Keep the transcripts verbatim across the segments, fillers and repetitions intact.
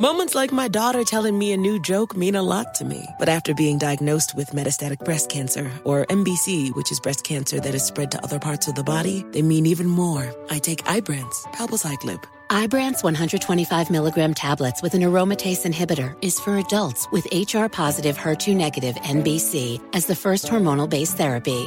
Moments like my daughter telling me a new joke mean a lot to me. But after being diagnosed with metastatic breast cancer, or M B C, which is breast cancer that is spread to other parts of the body, they mean even more. I take Ibrance, palbociclib. Ibrance one twenty-five milligram tablets with an aromatase inhibitor is for adults with H R positive H E R two negative N B C as the first hormonal-based therapy.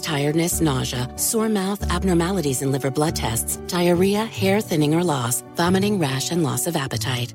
tiredness, nausea, sore mouth, abnormalities in liver blood tests, diarrhea, hair thinning or loss, vomiting, rash, and loss of appetite.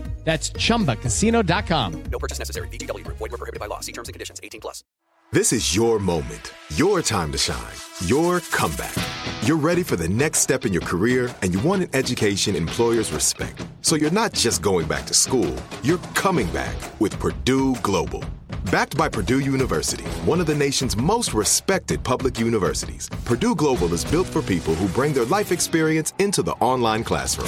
That's chumba casino dot com. No purchase necessary. V G W Group. Void where prohibited by law. See terms and conditions. eighteen plus. This is your moment, your time to shine, your comeback. You're ready for the next step in your career, and you want an education employers respect. So you're not just going back to school. You're coming back with Purdue Global. Backed by Purdue University, one of the nation's most respected public universities, Purdue Global is built for people who bring their life experience into the online classroom.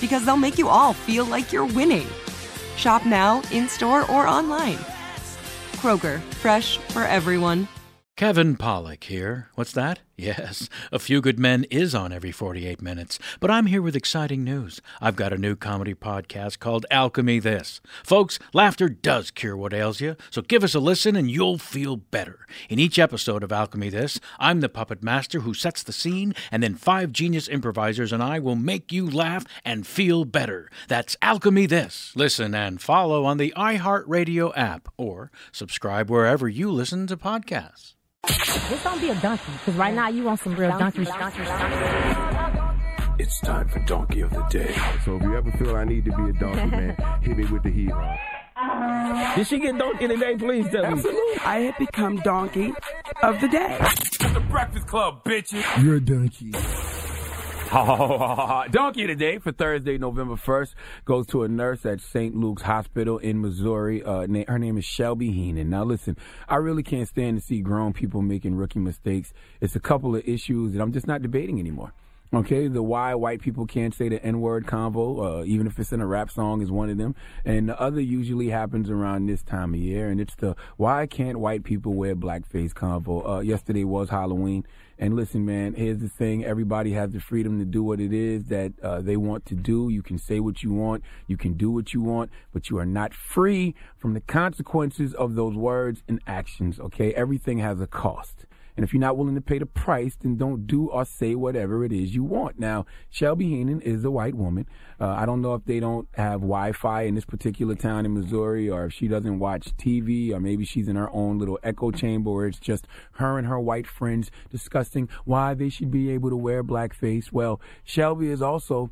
because they'll make you all feel like you're winning. Shop now, in-store, or online. Kroger, fresh for everyone. Kevin Pollock here. What's that? Yes, A Few Good Men is on every forty-eight minutes, but I'm here with exciting news. I've got a new comedy podcast called Alchemy This. Folks, laughter does cure what ails you, so give us a listen and you'll feel better. In each episode of Alchemy This, I'm the puppet master who sets the scene, and then five genius improvisers and I will make you laugh and feel better. That's Alchemy This. Listen and follow on the iHeartRadio app, or subscribe wherever you listen to podcasts. This don't be a donkey, because right now you want some real donkey. It's time for Donkey of the Day. So if you ever feel I need to be a donkey, man, hit me with the heel. Did she get donkey today? Please tell Absolutely. me. I have become Donkey of the Day. It's the Breakfast Club, bitches. You're a donkey. Donkey of the Day for Thursday, November first, goes to a nurse at Saint Luke's Hospital in Missouri. Uh, na- her name is Shelby Heenan. Now, listen, I really can't stand to see grown people making rookie mistakes. It's a couple of issues that I'm just not debating anymore. Okay, the why white people can't say the N-word convo, uh, even if it's in a rap song, is one of them. And the other usually happens around this time of year, and it's the why can't white people wear blackface convo. Uh, yesterday was Halloween. And listen, man, here's the thing. Everybody has the freedom to do what it is that uh, they want to do. You can say what you want. You can do what you want. But you are not free from the consequences of those words and actions, okay? Everything has a cost. And if you're not willing to pay the price, then don't do or say whatever it is you want. Now, Shelby Heenan is a white woman. Uh, I don't know if they don't have Wi-Fi in this particular town in Missouri, or if she doesn't watch T V, or maybe she's in her own little echo chamber where it's just her and her white friends discussing why they should be able to wear blackface. Well, Shelby is also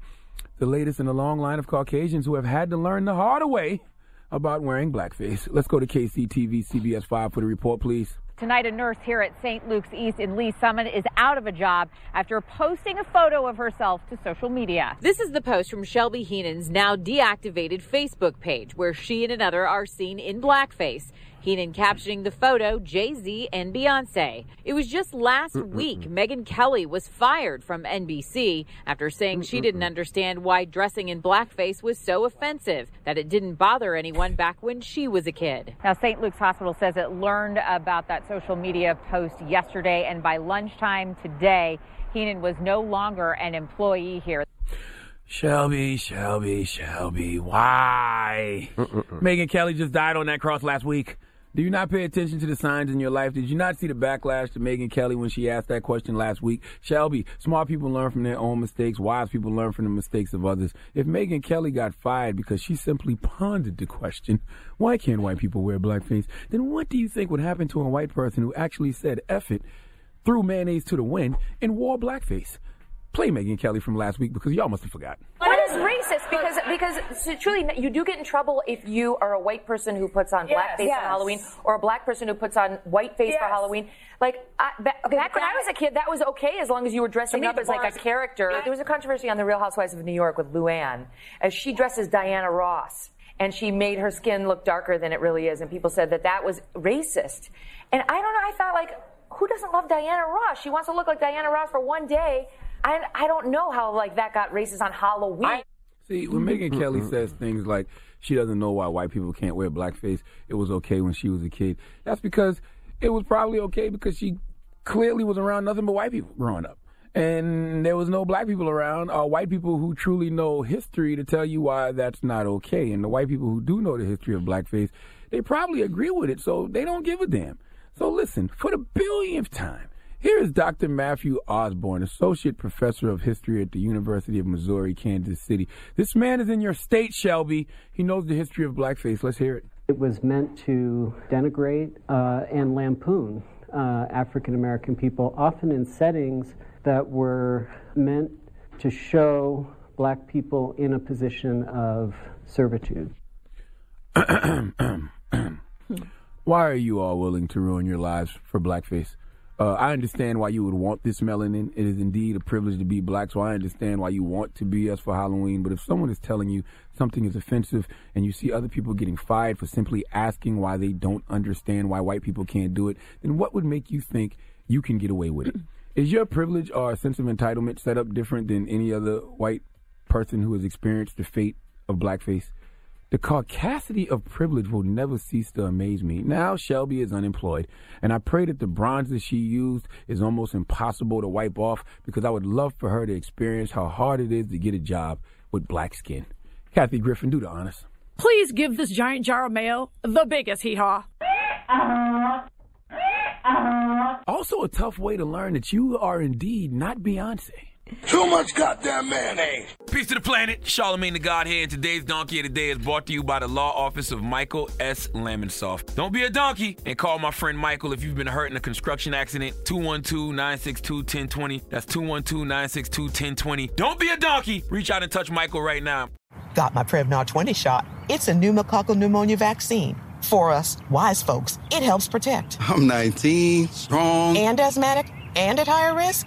the latest in a long line of Caucasians who have had to learn the hard way about wearing blackface. Let's go to K C T V, C B S five for the report, please. Tonight, a nurse here at Saint Luke's East in Lee Summit is out of a job after posting a photo of herself to social media. This is the post from Shelby Heenan's now deactivated Facebook page, where she and another are seen in blackface. Heenan captioning the photo, Jay-Z and Beyonce. It was just last Mm-mm-mm. week Megyn Kelly was fired from N B C after saying Mm-mm-mm. she didn't understand why dressing in blackface was so offensive, that it didn't bother anyone back when she was a kid. Now, Saint Luke's Hospital says it learned about that social media post yesterday, and by lunchtime today, Heenan was no longer an employee here. Shelby, Shelby, Shelby, why? Mm-mm-mm. Megyn Kelly just died on that cross last week. Do you not pay attention to the signs in your life? Did you not see the backlash to Megyn Kelly when she asked that question last week? Shelby, smart people learn from their own mistakes. Wise people learn from the mistakes of others. If Megyn Kelly got fired because she simply pondered the question, why can't white people wear blackface? Then what do you think would happen to a white person who actually said F it, threw mayonnaise to the wind, and wore blackface? Play Megyn Kelly from last week, because y'all must have forgot. What is racist? Because because so truly, you do get in trouble if you are a white person who puts on blackface yes, yes. for Halloween, or a black person who puts on whiteface yes. for Halloween. Like, I, back, okay, back when I was a kid, that was okay as long as you were dressing me, up as like a character. There was a controversy on The Real Housewives of New York with Luann, as she dresses Diana Ross, and she made her skin look darker than it really is, and people said that that was racist. And I don't know, I thought, like, who doesn't love Diana Ross? She wants to look like Diana Ross for one day. I, I don't know how, like, that got racist on Halloween. I, see, when Megyn Kelly says things like she doesn't know why white people can't wear blackface, it was okay when she was a kid. That's because it was probably okay because she clearly was around nothing but white people growing up. And there was no black people around, or white people who truly know history to tell you why that's not okay. And the white people who do know the history of blackface, they probably agree with it, so they don't give a damn. So listen, for the billionth time, here is Doctor Matthew Osborne, Associate Professor of History at the University of Missouri, Kansas City. This man is in your state, Shelby. He knows the history of blackface. Let's hear it. It was meant to denigrate uh, and lampoon uh, African-American people, often in settings that were meant to show black people in a position of servitude. Why are you all willing to ruin your lives for blackface? Uh, I understand why you would want this melanin. It is indeed a privilege to be black, so I understand why you want to be us for Halloween. But if someone is telling you something is offensive, and you see other people getting fired for simply asking why they don't understand why white people can't do it, then what would make you think you can get away with it? Is your privilege or sense of entitlement set up different than any other white person who has experienced the fate of blackface? The caucasity of privilege will never cease to amaze me. Now Shelby is unemployed, and I pray that the bronze that she used is almost impossible to wipe off, because I would love for her to experience how hard it is to get a job with black skin. Kathy Griffin, do the honors. Please give this giant jar of mail the biggest hee-haw. Also a tough way to learn that you are indeed not Beyonce. Too much goddamn mayonnaise. Peace to the planet. Charlemagne the God here, and today's Donkey of the Day is brought to you by the Law Office of Michael S. Lamonsoff. Don't be a donkey and call my friend Michael if you've been hurt in a construction accident. two one two, nine six two, one zero two zero. That's two one two, nine six two, one zero two zero. Don't be a donkey. Reach out and touch Michael right now. Got my Prevnar twenty shot. It's a pneumococcal pneumonia vaccine. For us wise folks, it helps protect. I'm nineteen, strong, and asthmatic, and at higher risk.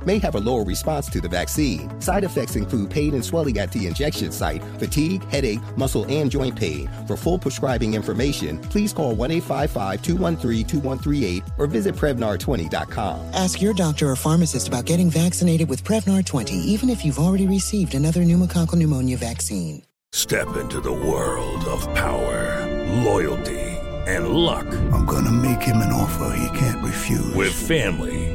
may have a lower response to the vaccine. Side effects include pain and swelling at the injection site, fatigue, headache, muscle, and joint pain. For full prescribing information, please call one eight five five, two one three, two one three eight or visit Prevnar twenty dot com. Ask your doctor or pharmacist about getting vaccinated with Prevnar twenty, even if you've already received another pneumococcal pneumonia vaccine. Step into the world of power, loyalty, and luck. I'm going to make him an offer he can't refuse. With family,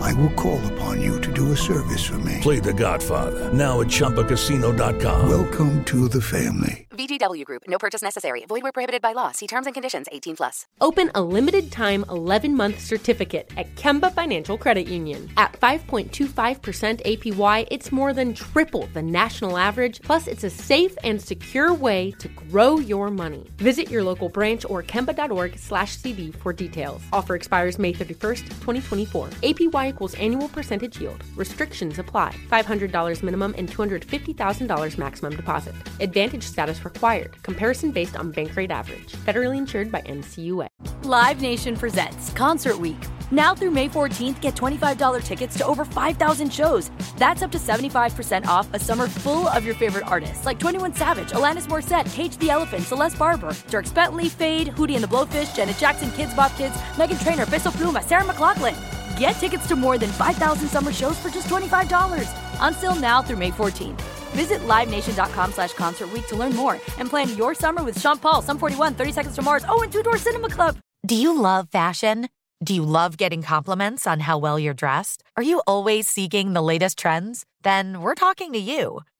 I will call upon you to do a service for me. Play The Godfather now at Chumba Casino dot com. Welcome to the family. V G W Group. No purchase necessary. Void where prohibited by law. See terms and conditions. eighteen plus. Open a limited-time eleven-month certificate at Kemba Financial Credit Union. At five point two five percent A P Y, it's more than triple the national average, plus it's a safe and secure way to grow your money. Visit your local branch or kemba dot org slash c d for details. Offer expires May thirty-first, twenty twenty-four. A P Y equals annual percentage yield. Restrictions apply. five hundred dollars minimum and two hundred fifty thousand dollars maximum deposit. Advantage status required. Comparison based on bank rate average. Federally insured by N C U A. Live Nation presents Concert Week. Now through May fourteenth, get twenty-five dollars tickets to over five thousand shows. That's up to seventy-five percent off a summer full of your favorite artists like twenty-one Savage, Alanis Morissette, Cage the Elephant, Celeste Barber, Dierks Bentley, Fade, Hootie and the Blowfish, Janet Jackson, Kidz Bop Kids, Meghan Trainor, Bissell Pluma, Sarah McLachlan. Get tickets to more than five thousand summer shows for just twenty-five dollars. Until now through May fourteenth. Visit live nation dot com slash concert week to learn more and plan your summer with Sean Paul, Sum forty-one, thirty seconds to Mars, oh, and Two Door Cinema Club. Do you love fashion? Do you love getting compliments on how well you're dressed? Are you always seeking the latest trends? Then we're talking to you.